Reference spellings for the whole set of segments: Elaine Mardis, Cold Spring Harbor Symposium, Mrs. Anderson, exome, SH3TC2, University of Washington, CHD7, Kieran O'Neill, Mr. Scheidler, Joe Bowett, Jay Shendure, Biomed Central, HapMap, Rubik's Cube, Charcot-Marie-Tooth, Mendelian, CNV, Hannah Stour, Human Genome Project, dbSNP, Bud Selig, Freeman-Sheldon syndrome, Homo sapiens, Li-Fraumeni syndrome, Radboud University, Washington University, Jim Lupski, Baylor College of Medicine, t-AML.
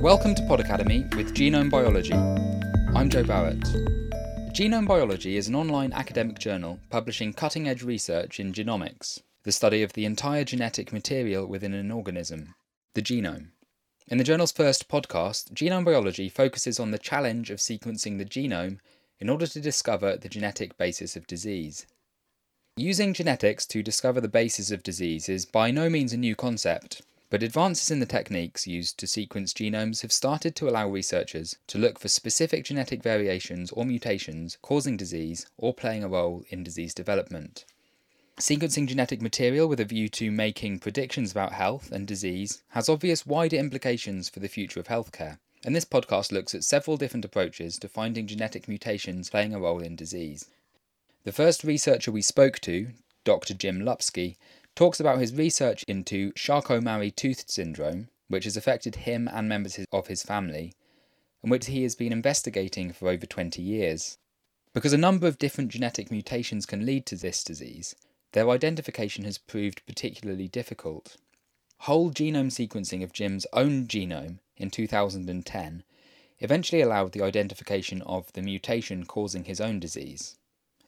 Welcome to Pod Academy with Genome Biology. I'm Joe Bowett. Genome Biology is an online academic journal publishing cutting-edge research in genomics, the study of the entire genetic material within an organism, the genome. In the journal's first podcast, Genome Biology focuses on the challenge of sequencing the genome in order to discover the genetic basis of disease. Using genetics to discover the basis of disease is by no means a new concept, but advances in the techniques used to sequence genomes have started to allow researchers to look for specific genetic variations or mutations causing disease or playing a role in disease development. Sequencing genetic material with a view to making predictions about health and disease has obvious wider implications for the future of healthcare, and this podcast looks at several different approaches to finding genetic mutations playing a role in disease. The first researcher we spoke to, Dr. Jim Lupski, talks about his research into Charcot-Marie-Tooth syndrome, which has affected him and members of his family, and which he has been investigating for over 20 years. Because a number of different genetic mutations can lead to this disease, their identification has proved particularly difficult. Whole genome sequencing of Jim's own genome in 2010 eventually allowed the identification of the mutation causing his own disease.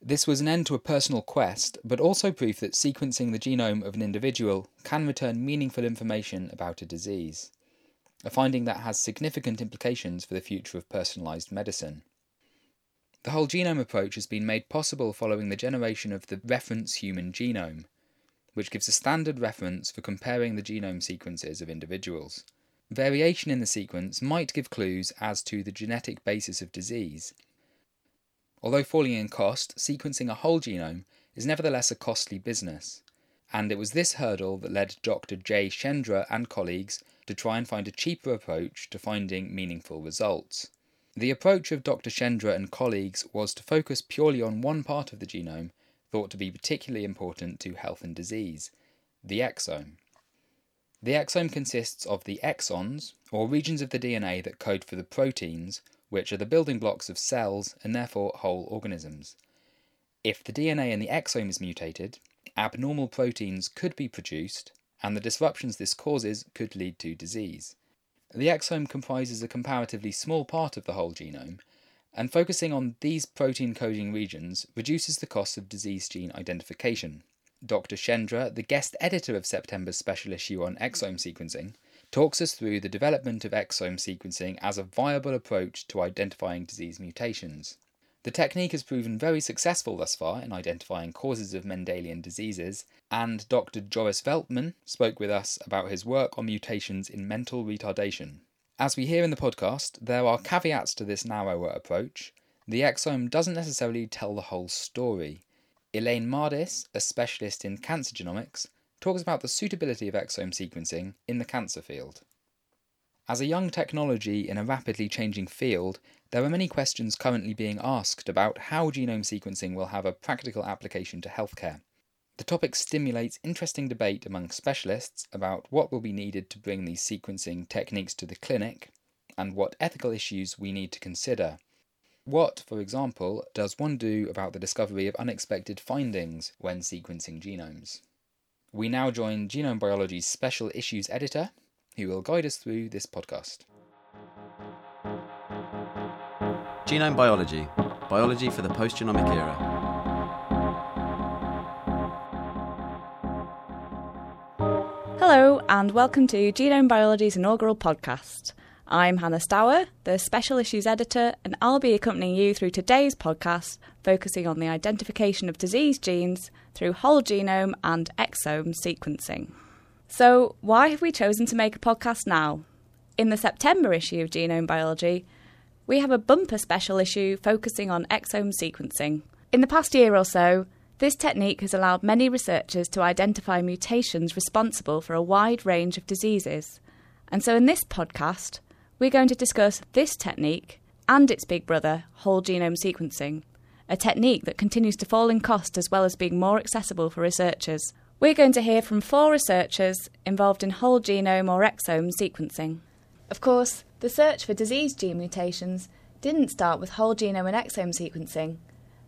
This was an end to a personal quest, but also proof that sequencing the genome of an individual can return meaningful information about a disease, a finding that has significant implications for the future of personalised medicine. The whole genome approach has been made possible following the generation of the reference human genome, which gives a standard reference for comparing the genome sequences of individuals. Variation in the sequence might give clues as to the genetic basis of disease. Although falling in cost, sequencing a whole genome is nevertheless a costly business, and it was this hurdle that led Dr. Jay Shendure and colleagues to try and find a cheaper approach to finding meaningful results. The approach of Dr. Shendure and colleagues was to focus purely on one part of the genome thought to be particularly important to health and disease, the exome. The exome consists of the exons, or regions of the DNA that code for the proteins, which are the building blocks of cells and therefore whole organisms. If the DNA in the exome is mutated, abnormal proteins could be produced, and the disruptions this causes could lead to disease. The exome comprises a comparatively small part of the whole genome, and focusing on these protein coding regions reduces the cost of disease gene identification. Dr. Shendure, the guest editor of September's special issue on exome sequencing, talks us through the development of exome sequencing as a viable approach to identifying disease mutations. The technique has proven very successful thus far in identifying causes of Mendelian diseases, and Dr. Joris Veltman spoke with us about his work on mutations in mental retardation. As we hear in the podcast, there are caveats to this narrower approach. The exome doesn't necessarily tell the whole story. Elaine Mardis, a specialist in cancer genomics, talks about the suitability of exome sequencing in the cancer field. As a young technology in a rapidly changing field, there are many questions currently being asked about how genome sequencing will have a practical application to healthcare. The topic stimulates interesting debate among specialists about what will be needed to bring these sequencing techniques to the clinic and what ethical issues we need to consider. What, for example, does one do about the discovery of unexpected findings when sequencing genomes? We now join Genome Biology's Special Issues Editor, who will guide us through this podcast. Genome Biology, Biology for the Post-Genomic Era. Hello, and welcome to Genome Biology's inaugural podcast. I'm Hannah Stour, the Special Issues Editor, and I'll be accompanying you through today's podcast, focusing on the identification of disease genes through whole genome and exome sequencing. So, why have we chosen to make a podcast now? In the September issue of Genome Biology, we have a bumper special issue focusing on exome sequencing. In the past year or so, this technique has allowed many researchers to identify mutations responsible for a wide range of diseases. And so in this podcast, we're going to discuss this technique and its big brother, whole genome sequencing, a technique that continues to fall in cost as well as being more accessible for researchers. We're going to hear from four researchers involved in whole genome or exome sequencing. Of course, the search for disease gene mutations didn't start with whole genome and exome sequencing.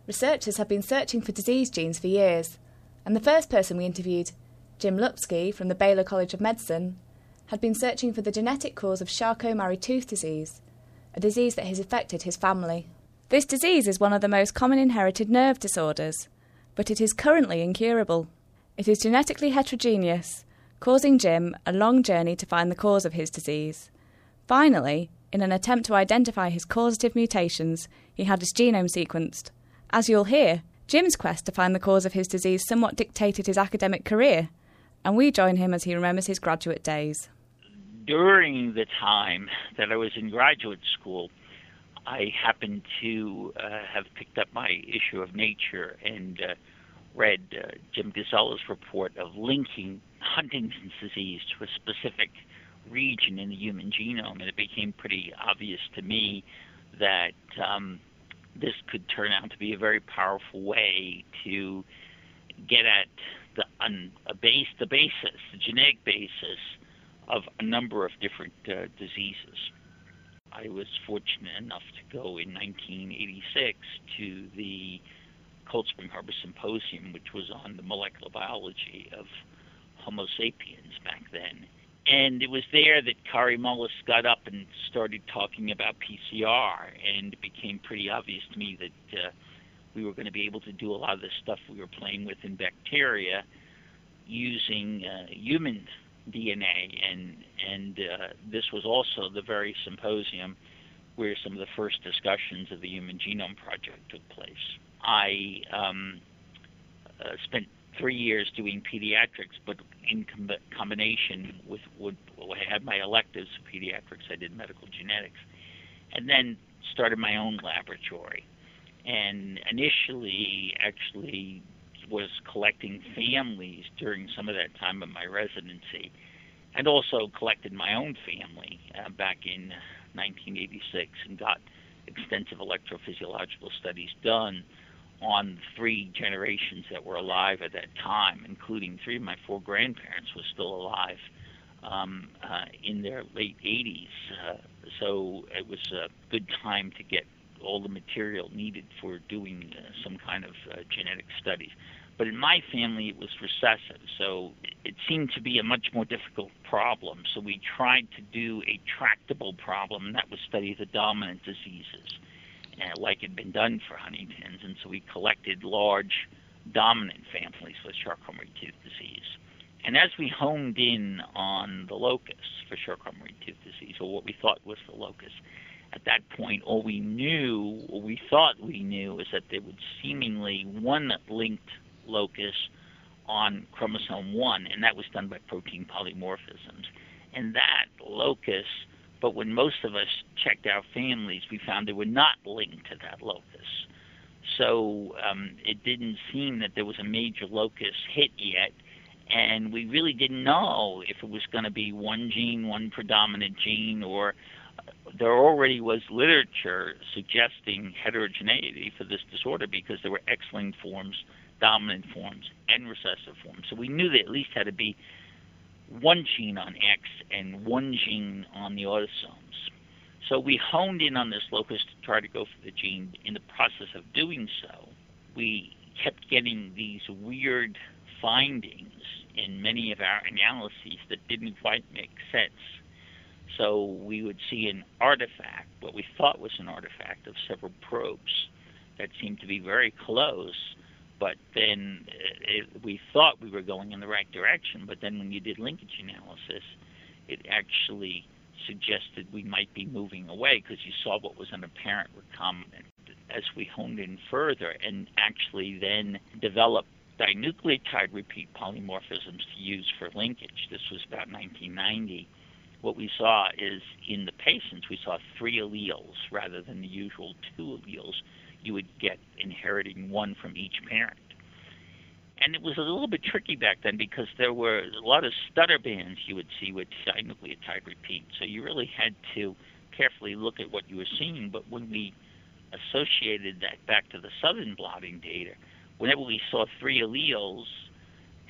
Researchers have been searching for disease genes for years, and the first person we interviewed, Jim Lupski from the Baylor College of Medicine, had been searching for the genetic cause of Charcot-Marie-Tooth disease, a disease that has affected his family. This disease is one of the most common inherited nerve disorders, but it is currently incurable. It is genetically heterogeneous, causing Jim a long journey to find the cause of his disease. Finally, in an attempt to identify his causative mutations, he had his genome sequenced. As you'll hear, Jim's quest to find the cause of his disease somewhat dictated his academic career, and we join him as he remembers his graduate days. During the time that I was in graduate school, I happened to have picked up my issue of Nature and read Jim Gazella's report of linking Huntington's disease to a specific region in the human genome, and it became pretty obvious to me that this could turn out to be a very powerful way to get at the genetic basis of a number of different diseases. I was fortunate enough to go in 1986 to the Cold Spring Harbor Symposium, which was on the molecular biology of Homo sapiens back then. And it was there that Kary Mullis got up and started talking about PCR, and it became pretty obvious to me that we were going to be able to do a lot of the stuff we were playing with in bacteria using human DNA, and this was also the very symposium where some of the first discussions of the Human Genome Project took place. I spent 3 years doing pediatrics, but in combination with I had my electives of pediatrics, I did medical genetics, and then started my own laboratory. And initially, actually, was collecting families during some of that time of my residency, and also collected my own family back in 1986 and got extensive electrophysiological studies done on three generations that were alive at that time, including three of my four grandparents were still alive in their late 80s. So it was a good time to get all the material needed for doing some kind of genetic studies. But in my family, it was recessive, so it seemed to be a much more difficult problem. So we tried to do a tractable problem, and that was study the dominant diseases, like had been done for Huntington's, and so we collected large dominant families with Charcot-Marie-Tooth disease. And as we homed in on the locus for Charcot-Marie-Tooth disease, or what we thought was the locus, at that point, all we knew, or we thought we knew, is that there was seemingly one linked locus on chromosome 1, and that was done by protein polymorphisms. And that locus, but when most of us checked our families, we found they were not linked to that locus. So it didn't seem that there was a major locus hit yet, and we really didn't know if it was going to be one gene, one predominant gene, or there already was literature suggesting heterogeneity for this disorder because there were X-linked forms, dominant forms, and recessive forms. So we knew there at least had to be one gene on X and one gene on the autosomes. So we honed in on this locus to try to go for the gene. In the process of doing so, we kept getting these weird findings in many of our analyses that didn't quite make sense. So we would see an artifact, what we thought was an artifact, of several probes that seemed to be very close, but then we thought we were going in the right direction, but then when you did linkage analysis, it actually suggested we might be moving away because you saw what was an apparent recombinant. As we honed in further and actually then developed dinucleotide repeat polymorphisms to use for linkage, this was about 1990, what we saw is in the patients, we saw three alleles rather than the usual two alleles you would get inheriting one from each parent. And it was a little bit tricky back then because there were a lot of stutter bands you would see with dinucleotide repeats. So you really had to carefully look at what you were seeing. But when we associated that back to the southern blotting data, whenever we saw three alleles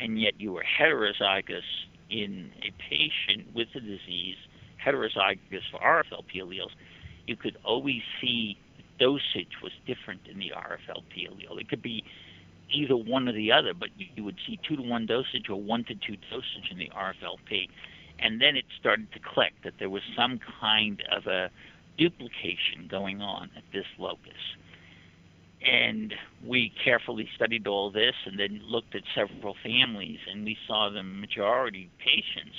and yet you were heterozygous in a patient with the disease, heterozygous for RFLP alleles, you could always see the dosage was different in the RFLP allele. It could be either one or the other, but you would see 2-to-1 dosage or 1-to-2 dosage in the RFLP. And then it started to click that there was some kind of a duplication going on at this locus. And we carefully studied all this and then looked at several families, and we saw the majority of patients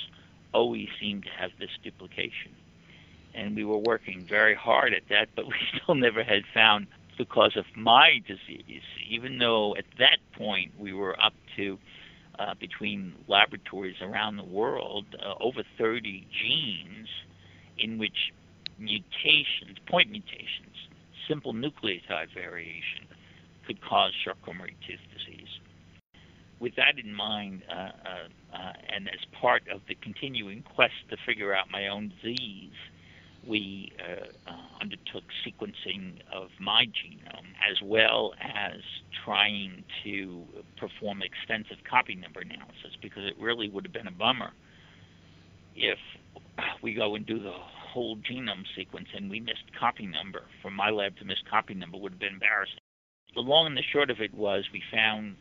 always seemed to have this duplication. And we were working very hard at that, but we still never had found the cause of my disease, even though at that point we were up to, between laboratories around the world, over 30 genes in which mutations, point mutations, simple nucleotide variation could cause Charcot-Marie-Tooth disease. With that in mind, and as part of the continuing quest to figure out my own disease, we undertook sequencing of my genome, as well as trying to perform extensive copy number analysis, because it really would have been a bummer if we go and do the whole genome sequence and we missed copy number. For my lab to miss copy number would have been embarrassing. The long and the short of it was we found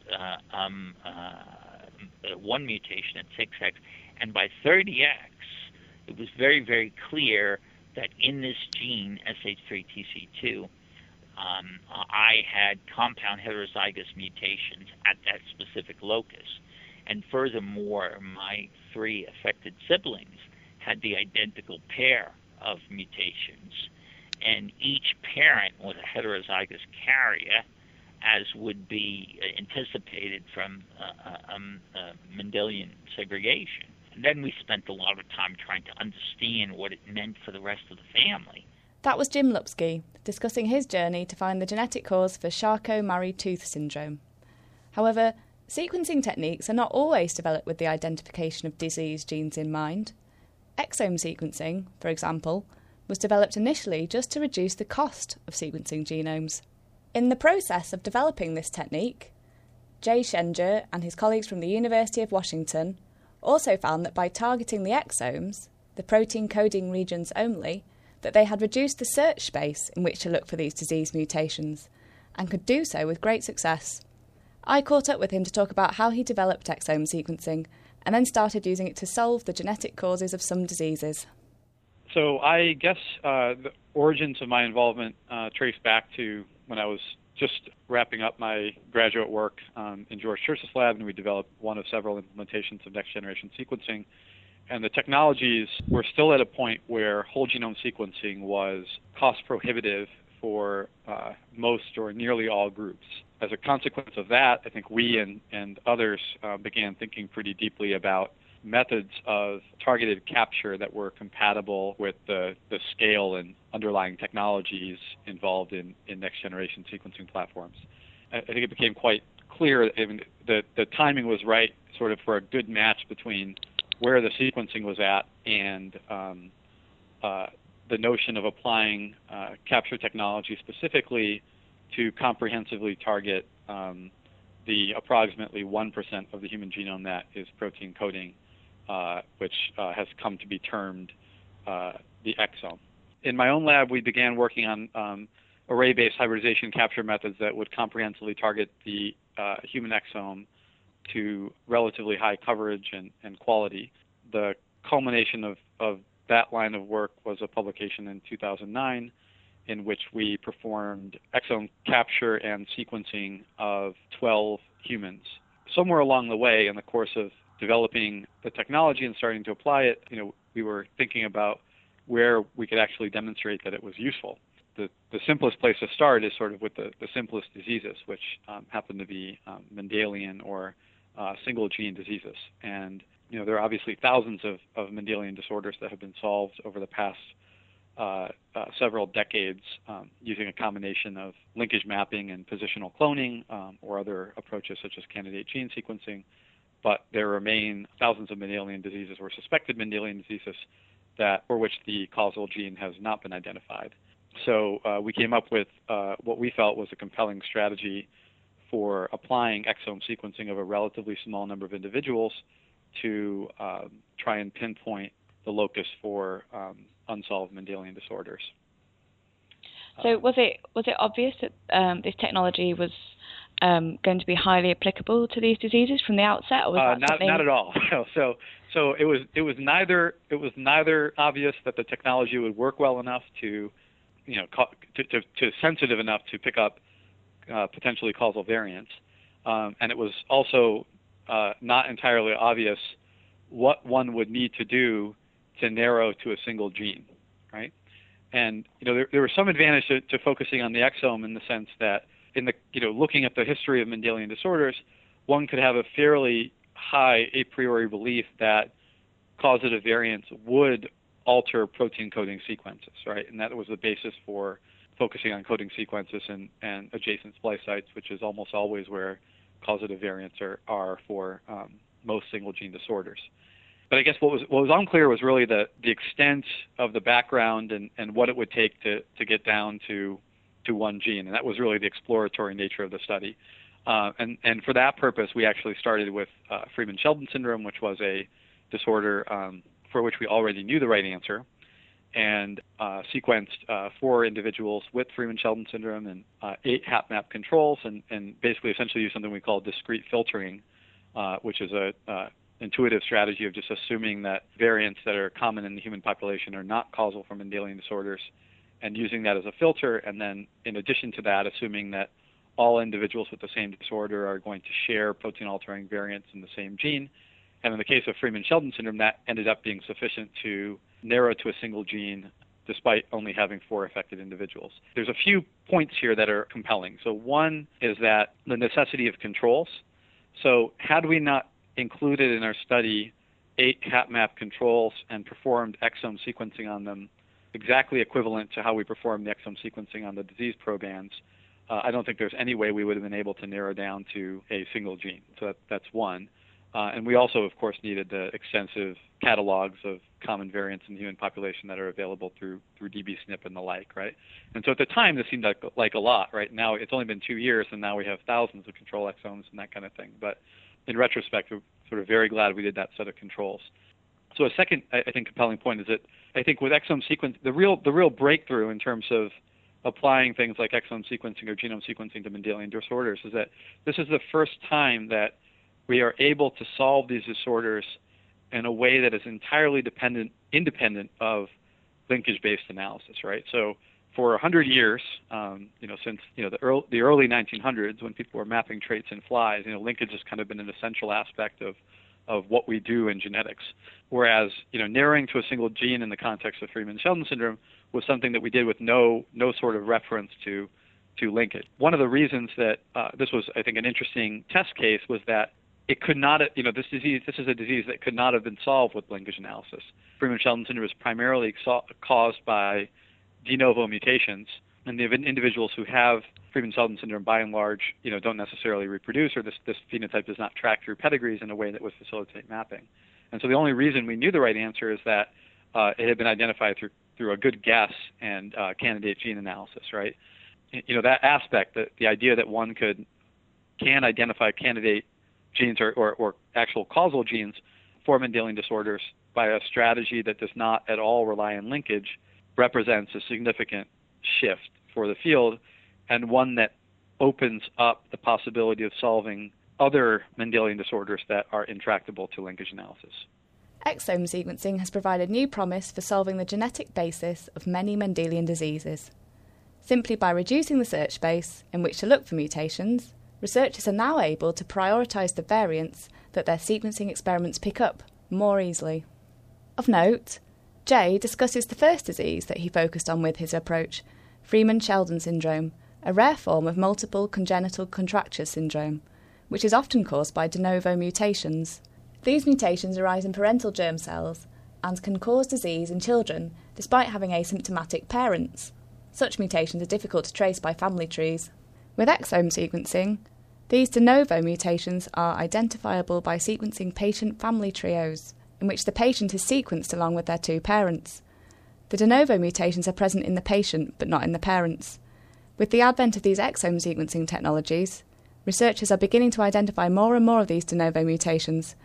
one mutation at 6x, and by 30x, it was very, very clear that in this gene, SH3TC2, I had compound heterozygous mutations at that specific locus. And furthermore, my three affected siblings had the identical pair of mutations. And each parent was a heterozygous carrier, as would be anticipated from Mendelian segregation. And then we spent a lot of time trying to understand what it meant for the rest of the family. That was Jim Lupski discussing his journey to find the genetic cause for Charcot-Marie-Tooth syndrome. However, sequencing techniques are not always developed with the identification of disease genes in mind. Exome sequencing, for example, was developed initially just to reduce the cost of sequencing genomes. In the process of developing this technique, Jay Shendure and his colleagues from the University of Washington also found that by targeting the exomes, the protein coding regions only, that they had reduced the search space in which to look for these disease mutations, and could do so with great success. I caught up with him to talk about how he developed exome sequencing, and then started using it to solve the genetic causes of some diseases. So I guess the origins of my involvement trace back to when I was just wrapping up my graduate work in George Church's lab, and we developed one of several implementations of next-generation sequencing. And the technologies were still at a point where whole genome sequencing was cost-prohibitive for most or nearly all groups. As a consequence of that, I think we and others began thinking pretty deeply about methods of targeted capture that were compatible with the scale and underlying technologies involved in next-generation sequencing platforms. I think it became quite clear that the timing was right, sort of for a good match between where the sequencing was at and the notion of applying capture technology specifically to comprehensively target the approximately 1% of the human genome that is protein coding, which has come to be termed the exome. In my own lab, we began working on array-based hybridization capture methods that would comprehensively target the human exome to relatively high coverage and quality. The culmination of that line of work was a publication in 2009 in which we performed exome capture and sequencing of 12 humans. Somewhere along the way, in the course of developing the technology and starting to apply it, we were thinking about where we could actually demonstrate that it was useful. The simplest place to start is sort of with the simplest diseases, which happen to be Mendelian or single gene diseases. And there are obviously thousands of Mendelian disorders that have been solved over the past several decades using a combination of linkage mapping and positional cloning or other approaches such as candidate gene sequencing. But there remain thousands of Mendelian diseases or suspected Mendelian diseases for which the causal gene has not been identified. So we came up with what we felt was a compelling strategy for applying exome sequencing of a relatively small number of individuals to try and pinpoint the locus for unsolved Mendelian disorders. So was it obvious that this technology was going to be highly applicable to these diseases from the outset, or was that not at all? So it was neither obvious that the technology would work well enough to, you know, to sensitive enough to pick up potentially causal variants, and it was also not entirely obvious what one would need to do to narrow to a single gene, right? And you know, there was some advantage to focusing on the exome in the sense that, in the, you know, looking at the history of Mendelian disorders, one could have a fairly high a priori belief that causative variants would alter protein coding sequences, right? And that was the basis for focusing on coding sequences and adjacent splice sites, which is almost always where causative variants are for most single gene disorders. But I guess what was unclear was really the extent of the background and what it would take to get down to one gene, and that was really the exploratory nature of the study. And for that purpose, we actually started with Freeman-Sheldon syndrome, which was a disorder for which we already knew the right answer, and sequenced 4 individuals with Freeman-Sheldon syndrome and 8 HapMap controls, and basically essentially used something we call discrete filtering, which is a intuitive strategy of just assuming that variants that are common in the human population are not causal for Mendelian disorders, and using that as a filter, and then in addition to that, assuming that all individuals with the same disorder are going to share protein-altering variants in the same gene. And in the case of Freeman-Sheldon syndrome, that ended up being sufficient to narrow to a single gene despite only having 4 affected individuals. There's a few points here that are compelling. So one is that the necessity of controls. So had we not included in our study 8 HapMap controls and performed exome sequencing on them exactly equivalent to how we perform the exome sequencing on the disease programs, I don't think there's any way we would have been able to narrow down to a single gene. So that's one. And we also, of course, needed the extensive catalogs of common variants in the human population that are available through dbSNP and the like, right? And so at the time, this seemed like a lot, right? Now it's only been 2 years, and now we have thousands of control exomes and that kind of thing. But in retrospect, we're sort of very glad we did that set of controls. So a second, I think, compelling point is that I think with exome sequencing, the real breakthrough in terms of applying things like exome sequencing or genome sequencing to Mendelian disorders is that this is the first time that we are able to solve these disorders in a way that is entirely independent of linkage-based analysis, right? So for 100 years, since the early 1900s, when people were mapping traits in flies, linkage has kind of been an essential aspect of what we do in genetics. Whereas, narrowing to a single gene in the context of Freeman-Sheldon syndrome was something that we did with no sort of reference to linkage. One of the reasons that this was, I think, an interesting test case was that it could not, this is a disease that could not have been solved with linkage analysis. Freeman-Sheldon syndrome was primarily caused by de novo mutations, and the individuals who have Freeman-Sheldon syndrome, by and large, don't necessarily reproduce, or this phenotype does not track through pedigrees in a way that would facilitate mapping. And so the only reason we knew the right answer is that it had been identified through a good guess and candidate gene analysis, right? That aspect, the idea that one can identify candidate genes or actual causal genes for Mendelian disorders by a strategy that does not at all rely on linkage, represents a significant shift for the field, and one that opens up the possibility of solving other Mendelian disorders that are intractable to linkage analysis. Exome sequencing has provided new promise for solving the genetic basis of many Mendelian diseases. Simply by reducing the search space in which to look for mutations, researchers are now able to prioritise the variants that their sequencing experiments pick up more easily. Of note, Jay discusses the first disease that he focused on with his approach, Freeman-Sheldon syndrome, a rare form of multiple congenital contracture syndrome, which is often caused by de novo mutations. These mutations arise in parental germ cells and can cause disease in children despite having asymptomatic parents. Such mutations are difficult to trace by family trees. With exome sequencing, these de novo mutations are identifiable by sequencing patient family trios, in which the patient is sequenced along with their 2 parents. The de novo mutations are present in the patient, but not in the parents. With the advent of these exome sequencing technologies, researchers are beginning to identify more and more of these de novo mutations.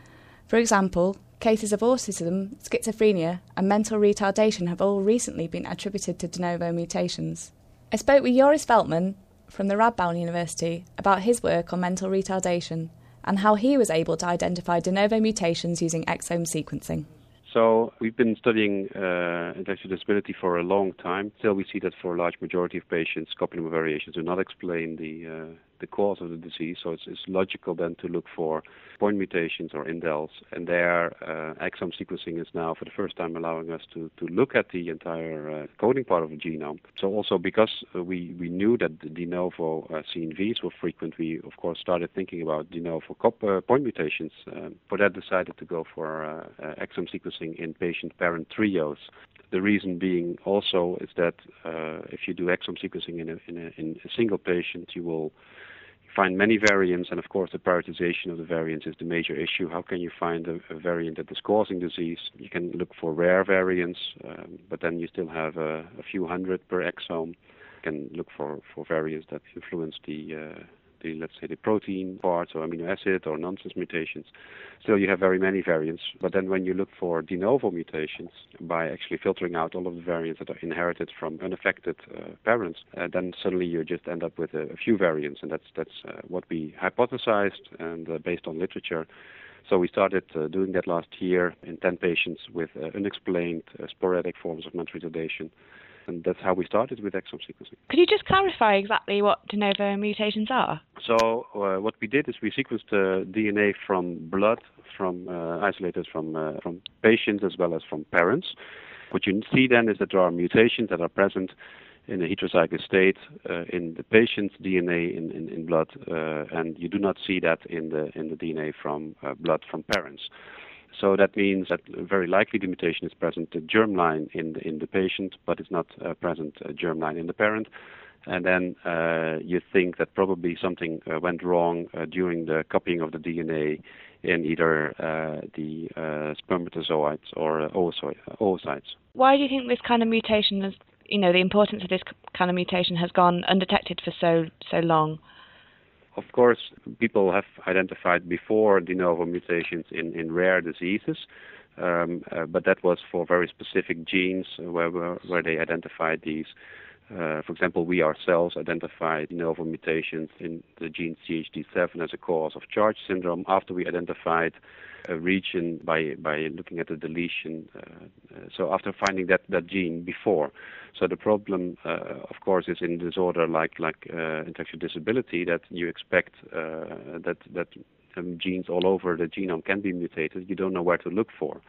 For example, cases of autism, schizophrenia, and mental retardation have all recently been attributed to de novo mutations. I spoke with Joris Veltman from the Radboud University about his work on mental retardation and how he was able to identify de novo mutations using exome sequencing. So we've been studying intellectual disability for a long time. Still, we see that for a large majority of patients, copy number variations do not explain the cause of the disease. So it's logical then to look for point mutations or indels. And there, exome sequencing is now for the first time allowing us to look at the entire coding part of the genome. So also because we knew that the de novo CNVs were frequent, we of course started thinking about de novo point mutations. For that, decided to go for exome sequencing in patient-parent trios. The reason being also is that if you do exome sequencing in a single patient, you will find many variants, and of course the prioritization of the variants is the major issue. How can you find a variant that is causing disease? You can look for rare variants, but then you still have a few hundred per exome. You can look for variants that influence the let's say the protein parts or amino acid or nonsense mutations. Still you have very many variants, but then when you look for de novo mutations by actually filtering out all of the variants that are inherited from unaffected parents, then suddenly you just end up with a few variants, and that's what we hypothesized and based on literature. So we started doing that last year in 10 patients with unexplained sporadic forms of mental retardation. And that's how we started with exome sequencing. Could you just clarify exactly what de novo mutations are? So what we did is we sequenced DNA from blood, from isolated from patients as well as from parents. What you see then is that there are mutations that are present in a heterozygous state in the patient's DNA in blood, and you do not see that in the DNA from blood from parents. So that means that very likely the mutation is present germline in the patient, but it's not present germline in the parent. And then you think that probably something went wrong during the copying of the DNA in either the spermatozoites or oocytes. Why do you think this kind of mutation is, you know, the importance of this kind of mutation has gone undetected for so long? Of course, people have identified before de novo mutations in rare diseases, but that was for very specific genes where they identified these. For example, we ourselves identified de novo mutations in the gene CHD7 as a cause of CHARGE syndrome after we identified a region by looking at the deletion. So after finding that gene before. So the problem, of course, is in disorder like intellectual disability that you expect that genes all over the genome can be mutated. You don't know where to look for.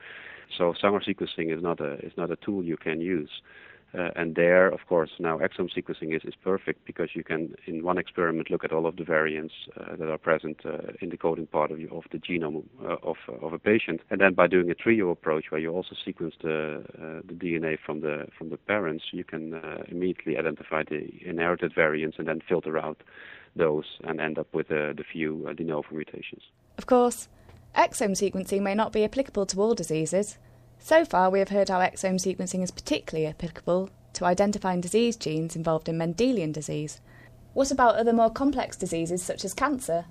So summer sequencing is not a tool you can use. And there, of course, now exome sequencing is perfect because you can, in one experiment, look at all of the variants that are present in the coding part of the genome of a patient. And then by doing a trio approach where you also sequence the DNA from the parents, you can immediately identify the inherited variants and then filter out those and end up with the few de novo mutations. Of course, exome sequencing may not be applicable to all diseases. So far, we have heard how exome sequencing is particularly applicable to identifying disease genes involved in Mendelian disease. What about other more complex diseases such as cancer?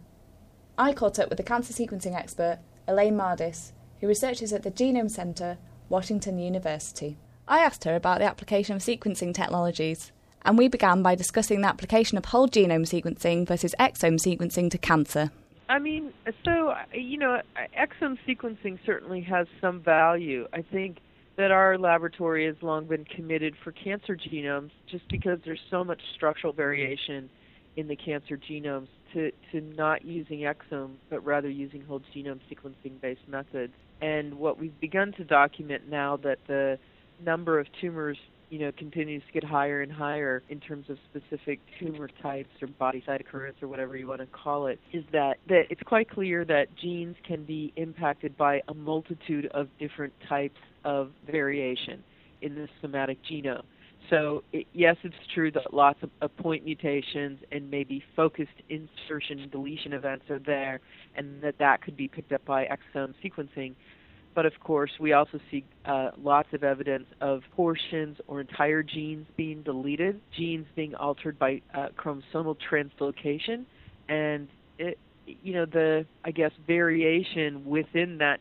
I caught up with the cancer sequencing expert, Elaine Mardis, who researches at the Genome Centre, Washington University. I asked her about the application of sequencing technologies, and we began by discussing the application of whole genome sequencing versus exome sequencing to cancer. I mean, so, you know, exome sequencing certainly has some value. I think that our laboratory has long been committed for cancer genomes just because there's so much structural variation in the cancer genomes to not using exome, but rather using whole genome sequencing-based methods. And what we've begun to document now that the number of tumors, you know, continues to get higher and higher in terms of specific tumor types or body site occurrence or whatever you want to call it, is that it's quite clear that genes can be impacted by a multitude of different types of variation in the somatic genome. So, yes, it's true that lots of point mutations and maybe focused insertion and deletion events are there, and that could be picked up by exome sequencing. But of course, we also see lots of evidence of portions or entire genes being deleted, genes being altered by chromosomal translocation, and I guess variation within that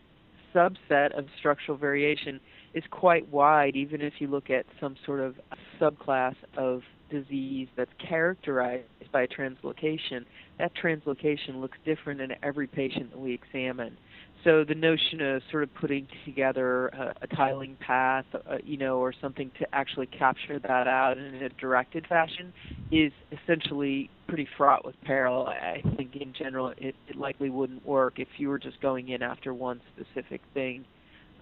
subset of structural variation is quite wide, even if you look at some sort of subclass of disease that's characterized by translocation, that translocation looks different in every patient that we examine. So the notion of sort of putting together a tiling path, or something to actually capture that out in a directed fashion is essentially pretty fraught with peril. I think in general it likely wouldn't work if you were just going in after one specific thing,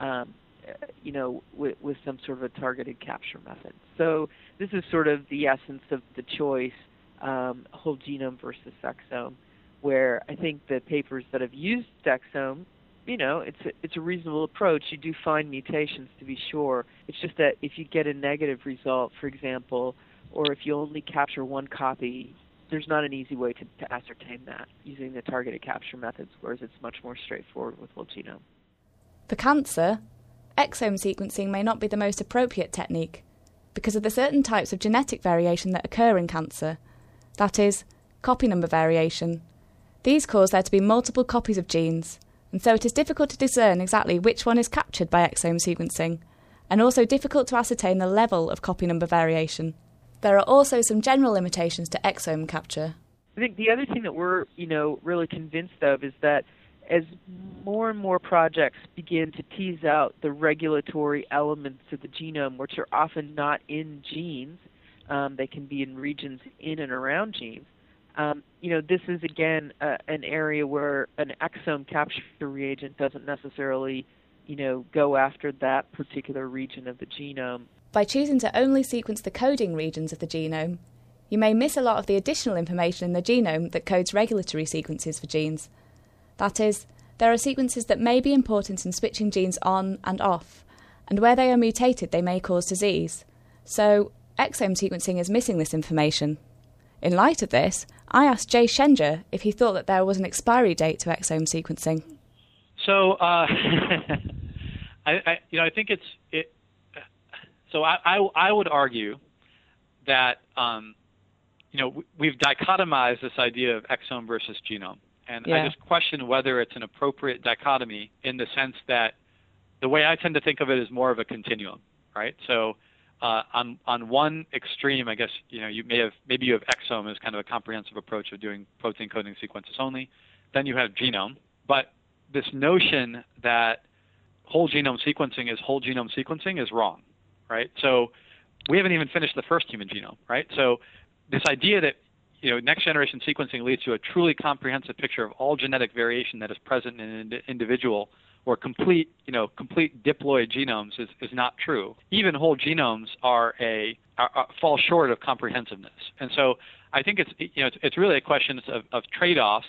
with some sort of a targeted capture method. So this is sort of the essence of the choice, whole genome versus exome, where I think the papers that have used exome, it's a reasonable approach. You do find mutations, to be sure. It's just that if you get a negative result, for example, or if you only capture one copy, there's not an easy way to ascertain that using the targeted capture methods, whereas it's much more straightforward with whole genome. For cancer, exome sequencing may not be the most appropriate technique because of the certain types of genetic variation that occur in cancer, that is, copy number variation. These cause there to be multiple copies of genes, and so it is difficult to discern exactly which one is captured by exome sequencing, and also difficult to ascertain the level of copy number variation. There are also some general limitations to exome capture. I think the other thing that we're, really convinced of is that as more and more projects begin to tease out the regulatory elements of the genome, which are often not in genes, they can be in regions in and around genes, this is, again, an area where an exome capture reagent doesn't necessarily, go after that particular region of the genome. By choosing to only sequence the coding regions of the genome, you may miss a lot of the additional information in the genome that codes regulatory sequences for genes. That is, there are sequences that may be important in switching genes on and off, and where they are mutated they may cause disease. So, exome sequencing is missing this information. In light of this, I asked Jay Shendure if he thought that there was an expiry date to exome sequencing. So, I think it's. So I would argue that we've dichotomized this idea of exome versus genome, and yeah. I just question whether it's an appropriate dichotomy in the sense that the way I tend to think of it is more of a continuum, right? So. On one extreme, I guess, you have exome as kind of a comprehensive approach of doing protein coding sequences only. Then you have genome. But this notion that whole genome sequencing is wrong, right? So we haven't even finished the first human genome, right? So this idea that, next generation sequencing leads to a truly comprehensive picture of all genetic variation that is present in an individual or complete diploid genomes is not true. Even whole genomes fall short of comprehensiveness. And so I think it's really a question of trade-offs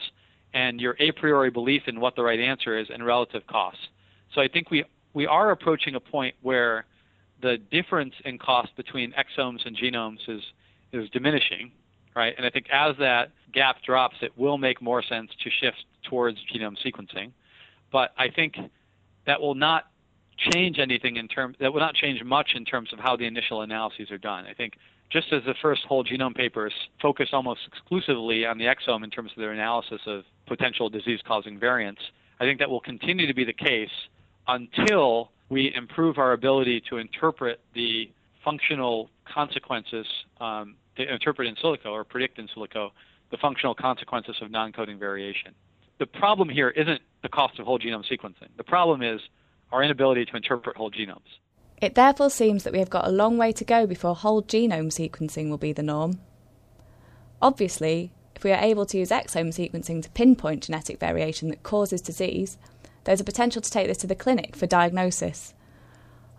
and your a priori belief in what the right answer is and relative costs. So I think we are approaching a point where the difference in cost between exomes and genomes is diminishing, right? And I think as that gap drops, it will make more sense to shift towards genome sequencing. But I think that will not change anything that will not change much in terms of how the initial analyses are done. I think just as the first whole genome papers focus almost exclusively on the exome in terms of their analysis of potential disease-causing variants, I think that will continue to be the case until we improve our ability to interpret the functional consequences, to interpret in silico or predict in silico the functional consequences of non-coding variation. The problem here isn't the cost of whole genome sequencing. The problem is our inability to interpret whole genomes. It therefore seems that we have got a long way to go before whole genome sequencing will be the norm. Obviously, if we are able to use exome sequencing to pinpoint genetic variation that causes disease, there's a potential to take this to the clinic for diagnosis.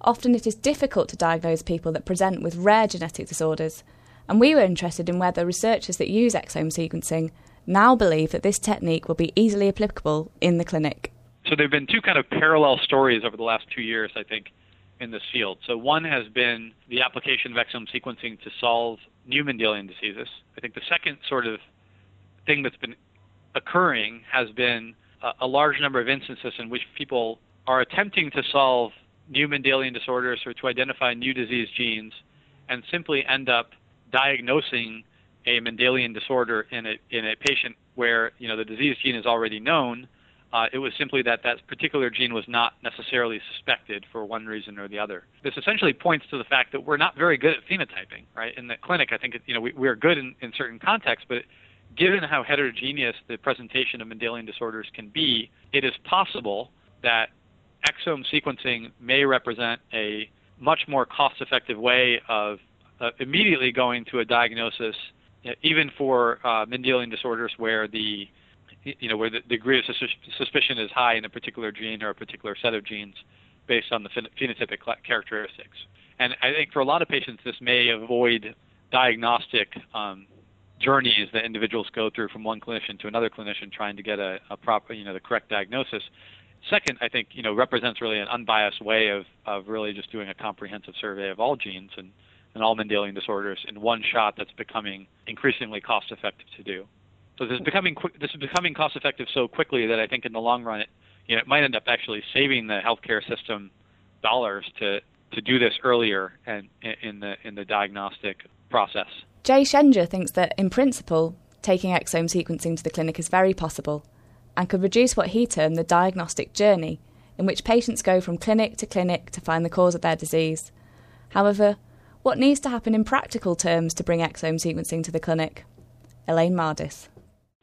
Often it is difficult to diagnose people that present with rare genetic disorders, and we were interested in whether researchers that use exome sequencing now believe that this technique will be easily applicable in the clinic. So there have been two kind of parallel stories over the last 2 years, I think, in this field. So one has been the application of exome sequencing to solve new Mendelian diseases. I think the second sort of thing that's been occurring has been a large number of instances in which people are attempting to solve new Mendelian disorders or to identify new disease genes and simply end up diagnosing a Mendelian disorder in a patient where the disease gene is already known, It was simply that that particular gene was not necessarily suspected for one reason or the other. This essentially points to the fact that we're not very good at phenotyping, right? In the clinic, I think we're good in certain contexts, but given how heterogeneous the presentation of Mendelian disorders can be, it is possible that exome sequencing may represent a much more cost-effective way of immediately going to a diagnosis, even for Mendelian disorders where the where the degree of suspicion is high in a particular gene or a particular set of genes based on the phenotypic characteristics. And I think for a lot of patients, this may avoid diagnostic journeys that individuals go through from one clinician to another clinician trying to get a proper, the correct diagnosis. Second, I think, represents really an unbiased way of really just doing a comprehensive survey of all genes and all Mendelian disorders in one shot that's becoming increasingly cost-effective to do. So this is becoming cost-effective so quickly that I think in the long run, it might end up actually saving the healthcare system dollars to do this earlier and in the diagnostic process. Jay Shendure thinks that in principle, taking exome sequencing to the clinic is very possible, and could reduce what he termed the diagnostic journey, in which patients go from clinic to find the cause of their disease. However, what needs to happen in practical terms to bring exome sequencing to the clinic? Elaine Mardis.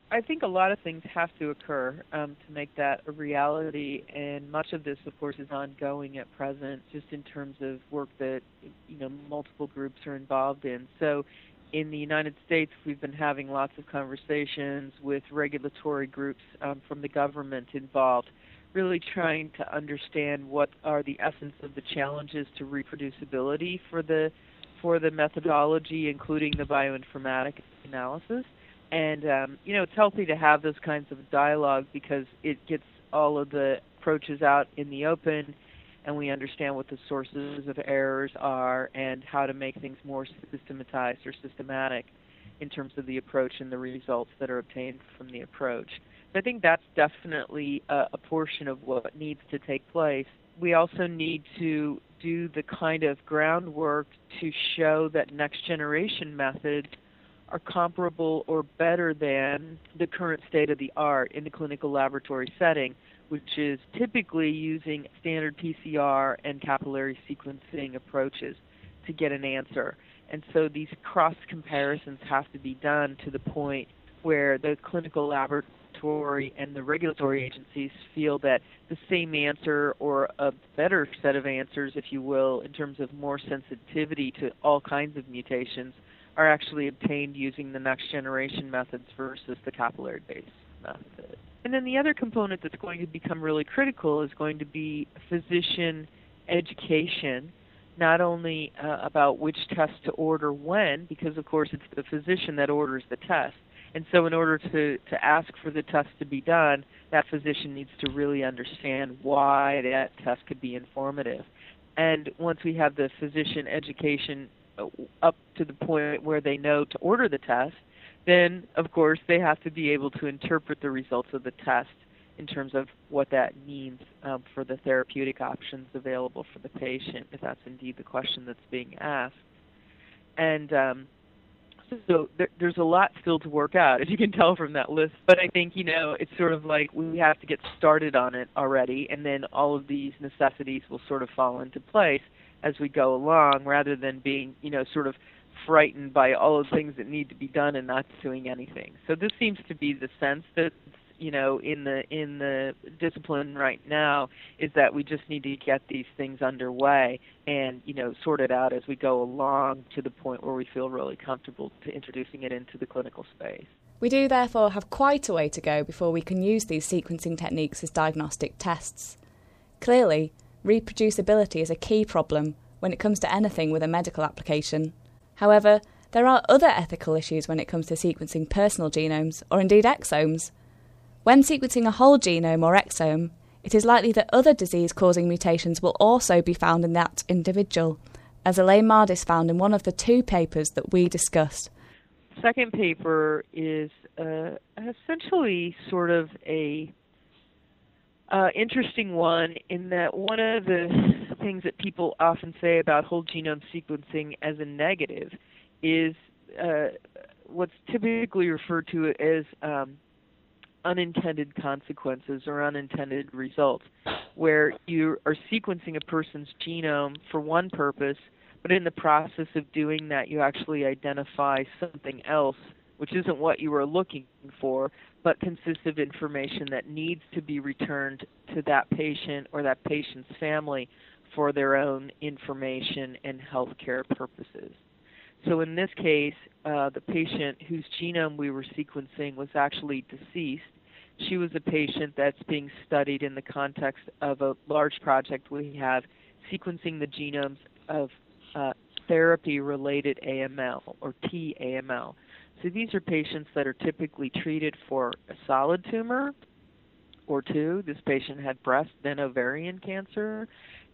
I think a lot of things have to occur to make that a reality, and much of this, of course, is ongoing at present, just in terms of work that multiple groups are involved in. So in the United States, we've been having lots of conversations with regulatory groups from the government involved, really trying to understand what are the essence of the challenges to reproducibility for the methodology, including the bioinformatic analysis. And, it's healthy to have those kinds of dialogue because it gets all of the approaches out in the open, and we understand what the sources of errors are and how to make things more systematized or systematic in terms of the approach and the results that are obtained from the approach. So I think that's definitely a portion of what needs to take place. We also need to do the kind of groundwork to show that next generation methods are comparable or better than the current state of the art in the clinical laboratory setting, which is typically using standard PCR and capillary sequencing approaches to get an answer. And so these cross comparisons have to be done to the point where the clinical laboratory and the regulatory agencies feel that the same answer, or a better set of answers, if you will, in terms of more sensitivity to all kinds of mutations, are actually obtained using the next generation methods versus the capillary-based method. And then the other component that's going to become really critical is going to be physician education, not only about which test to order when, because of course it's the physician that orders the test. And so in order to ask for the test to be done, that physician needs to really understand why that test could be informative. And once we have the physician education up to the point where they know to order the test, then, of course, they have to be able to interpret the results of the test in terms of what that means for the therapeutic options available for the patient, if that's indeed the question that's being asked. And so there's a lot still to work out, as you can tell from that list. But I think, it's sort of like we have to get started on it already, and then all of these necessities will sort of fall into place as we go along, rather than being, sort of frightened by all the things that need to be done and not doing anything. So this seems to be the sense that's, in the discipline right now, is that we just need to get these things underway and, sort it out as we go along to the point where we feel really comfortable to introducing it into the clinical space. We do therefore have quite a way to go before we can use these sequencing techniques as diagnostic tests. Clearly, reproducibility is a key problem when it comes to anything with a medical application. However, there are other ethical issues when it comes to sequencing personal genomes, or indeed exomes. When sequencing a whole genome or exome, it is likely that other disease-causing mutations will also be found in that individual, as Elaine Mardis found in one of the two papers that we discussed. The second paper is essentially sort of a interesting one, in that one of the things that people often say about whole genome sequencing as a negative is what's typically referred to as unintended consequences or unintended results, where you are sequencing a person's genome for one purpose, but in the process of doing that, you actually identify something else, which isn't what you were looking for, but consists of information that needs to be returned to that patient or that patient's family for their own information and healthcare purposes. So in this case, the patient whose genome we were sequencing was actually deceased. She was a patient that's being studied in the context of a large project we have sequencing the genomes of therapy-related AML or t-AML. So these are patients that are typically treated for a solid tumor or two. This patient had breast, then ovarian cancer.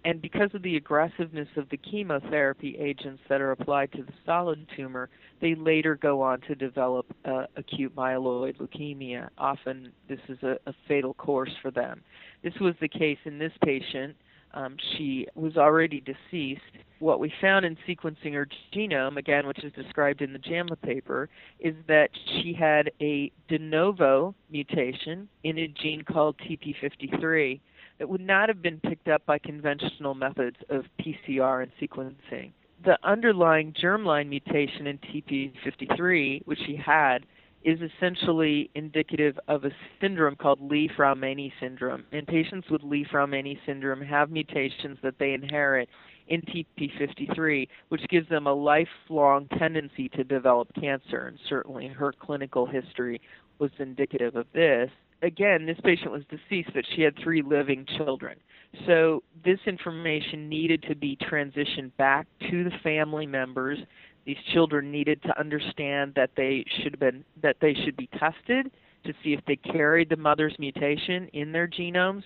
And because of the aggressiveness of the chemotherapy agents that are applied to the solid tumor, they later go on to develop acute myeloid leukemia. Often this is a fatal course for them. This was the case in this patient. She was already deceased. What we found in sequencing her genome, again, which is described in the JAMA paper, is that she had a de novo mutation in a gene called TP53 that would not have been picked up by conventional methods of PCR and sequencing. The underlying germline mutation in TP53, which she had, is essentially indicative of a syndrome called Li-Fraumeni syndrome. And patients with Li-Fraumeni syndrome have mutations that they inherit in TP53, which gives them a lifelong tendency to develop cancer. And certainly her clinical history was indicative of this. Again, this patient was deceased, but she had 3 living children. So this information needed to be transitioned back to the family members. These children needed to understand that they should be tested to see if they carried the mother's mutation in their genomes,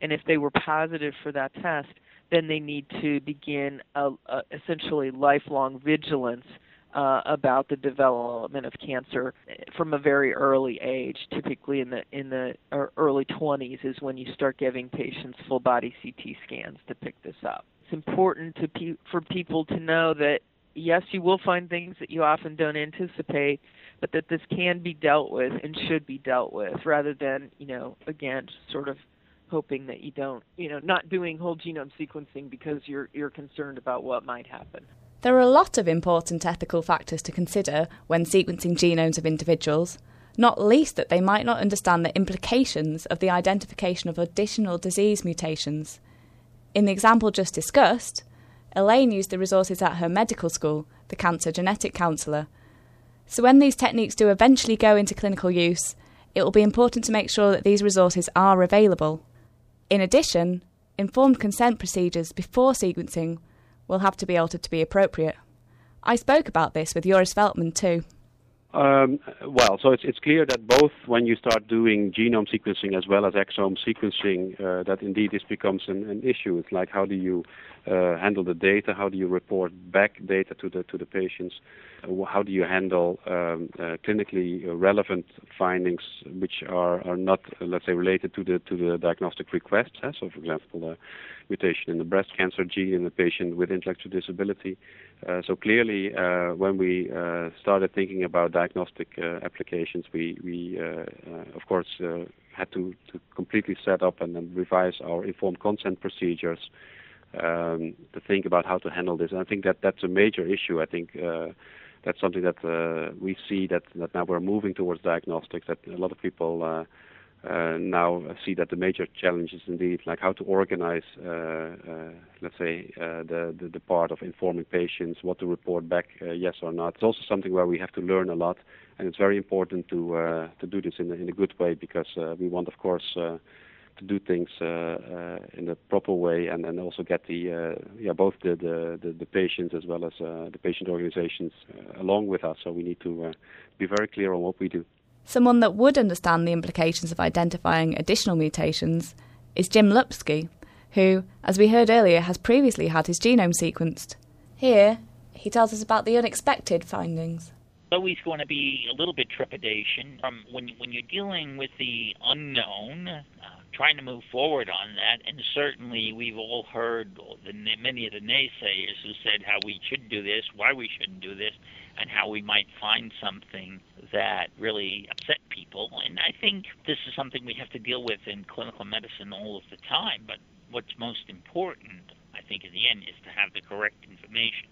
and if they were positive for that test, then they need to begin a essentially lifelong vigilance about the development of cancer from a very early age. Typically in the early 20s is when you start giving patients full body CT scans to pick this up. It's important for people to know that yes, you will find things that you often don't anticipate, but that this can be dealt with and should be dealt with rather than, again, just sort of hoping that you don't, not doing whole genome sequencing because you're concerned about what might happen. There are a lot of important ethical factors to consider when sequencing genomes of individuals, not least that they might not understand the implications of the identification of additional disease mutations. In the example just discussed, Elaine used the resources at her medical school, the Cancer Genetic Counsellor. So when these techniques do eventually go into clinical use, it will be important to make sure that these resources are available. In addition, informed consent procedures before sequencing will have to be altered to be appropriate. I spoke about this with Joris Veltman too. So it's clear that both when you start doing genome sequencing as well as exome sequencing, that indeed this becomes an issue. It's like, how do you handle the data? How do you report back data to the patients? How do you handle clinically relevant findings which are not, let's say, related to the diagnostic request? So, for example, the mutation in the breast cancer gene in the patient with intellectual disability. So clearly, when we started thinking about diagnostic applications, we, of course, had to completely set up and then revise our informed consent procedures to think about how to handle this. And I think that's a major issue. I think that's something that we see that now we're moving towards diagnostics, that a lot of people now see that the major challenge is indeed like how to organize, the part of informing patients, what to report back, yes or not. It's also something where we have to learn a lot, and it's very important to do this in a good way because we want, of course, to do things in the proper way and also get both the patients as well as the patient organizations along with us. So we need to be very clear on what we do. Someone that would understand the implications of identifying additional mutations is Jim Lupski, who, as we heard earlier, has previously had his genome sequenced. Here, he tells us about the unexpected findings. There's always going to be a little bit trepidation from when you're dealing with the unknown, trying to move forward on that, and certainly we've all heard many of the naysayers who said how we should do this, why we shouldn't do this, and how we might find something that really upset people, and I think this is something we have to deal with in clinical medicine all of the time, but what's most important, I think, in the end, is to have the correct information.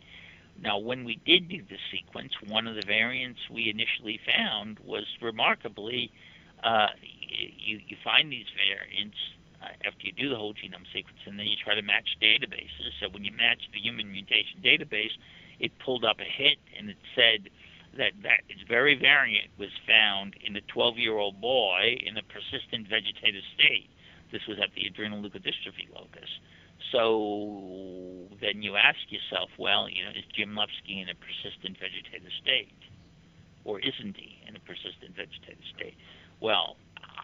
Now, when we did do the sequence, one of the variants we initially found was remarkably, you find these variants after you do the whole genome sequence, and then you try to match databases. So when you match the human mutation database, it pulled up a hit, and it said that its very variant was found in a 12-year-old boy in a persistent vegetative state. This was at the adrenal leukodystrophy locus. So then you ask yourself, well, you know, is Jim Lupski in a persistent vegetative state? Or isn't he in a persistent vegetative state? Well,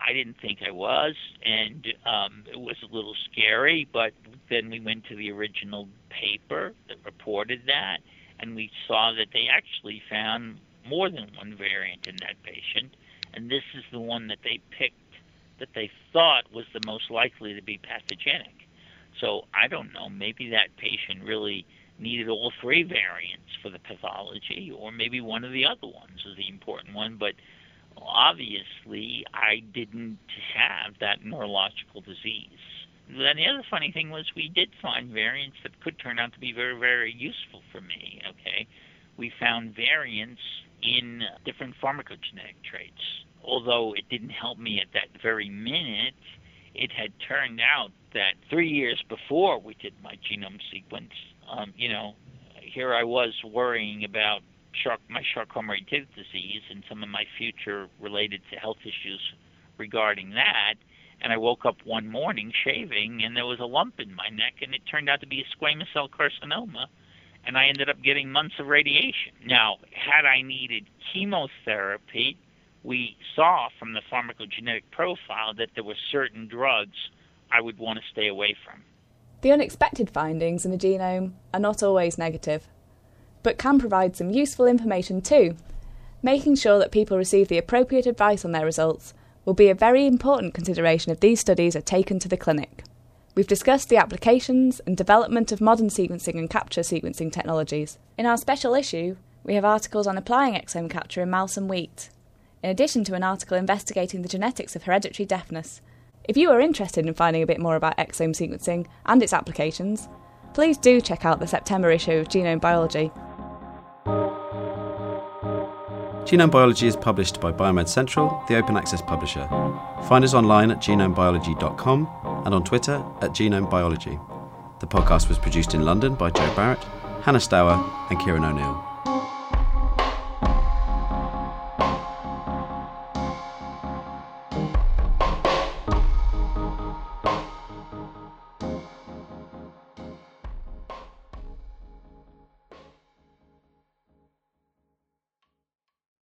I didn't think I was, and it was a little scary, but then we went to the original paper that reported that, and we saw that they actually found more than one variant in that patient, and this is the one that they picked that they thought was the most likely to be pathogenic. So I don't know, maybe that patient really needed all three variants for the pathology, or maybe one of the other ones is the important one, but obviously I didn't have that neurological disease. Then the other funny thing was we did find variants that could turn out to be very, very useful for me, okay? We found variants in different pharmacogenetic traits. Although it didn't help me at that very minute, it had turned out that 3 years before we did my genome sequence, you know, here I was worrying about my Charcot-Marie-Tooth disease and some of my future related to health issues regarding that. And I woke up one morning shaving, and there was a lump in my neck, and it turned out to be a squamous cell carcinoma, and I ended up getting months of radiation. Now, had I needed chemotherapy, we saw from the pharmacogenetic profile that there were certain drugs I would want to stay away from. The unexpected findings in the genome are not always negative, but can provide some useful information too. Making sure that people receive the appropriate advice on their results will be a very important consideration if these studies are taken to the clinic. We've discussed the applications and development of modern sequencing and capture sequencing technologies. In our special issue, we have articles on applying exome capture in mouse and wheat, in addition to an article investigating the genetics of hereditary deafness. If you are interested in finding a bit more about exome sequencing and its applications, please do check out the September issue of Genome Biology. Genome Biology is published by Biomed Central, the open access publisher. Find us online at genomebiology.com and on Twitter at genomebiology. The podcast was produced in London by Joe Barrett, Hannah Stour and Kieran O'Neill.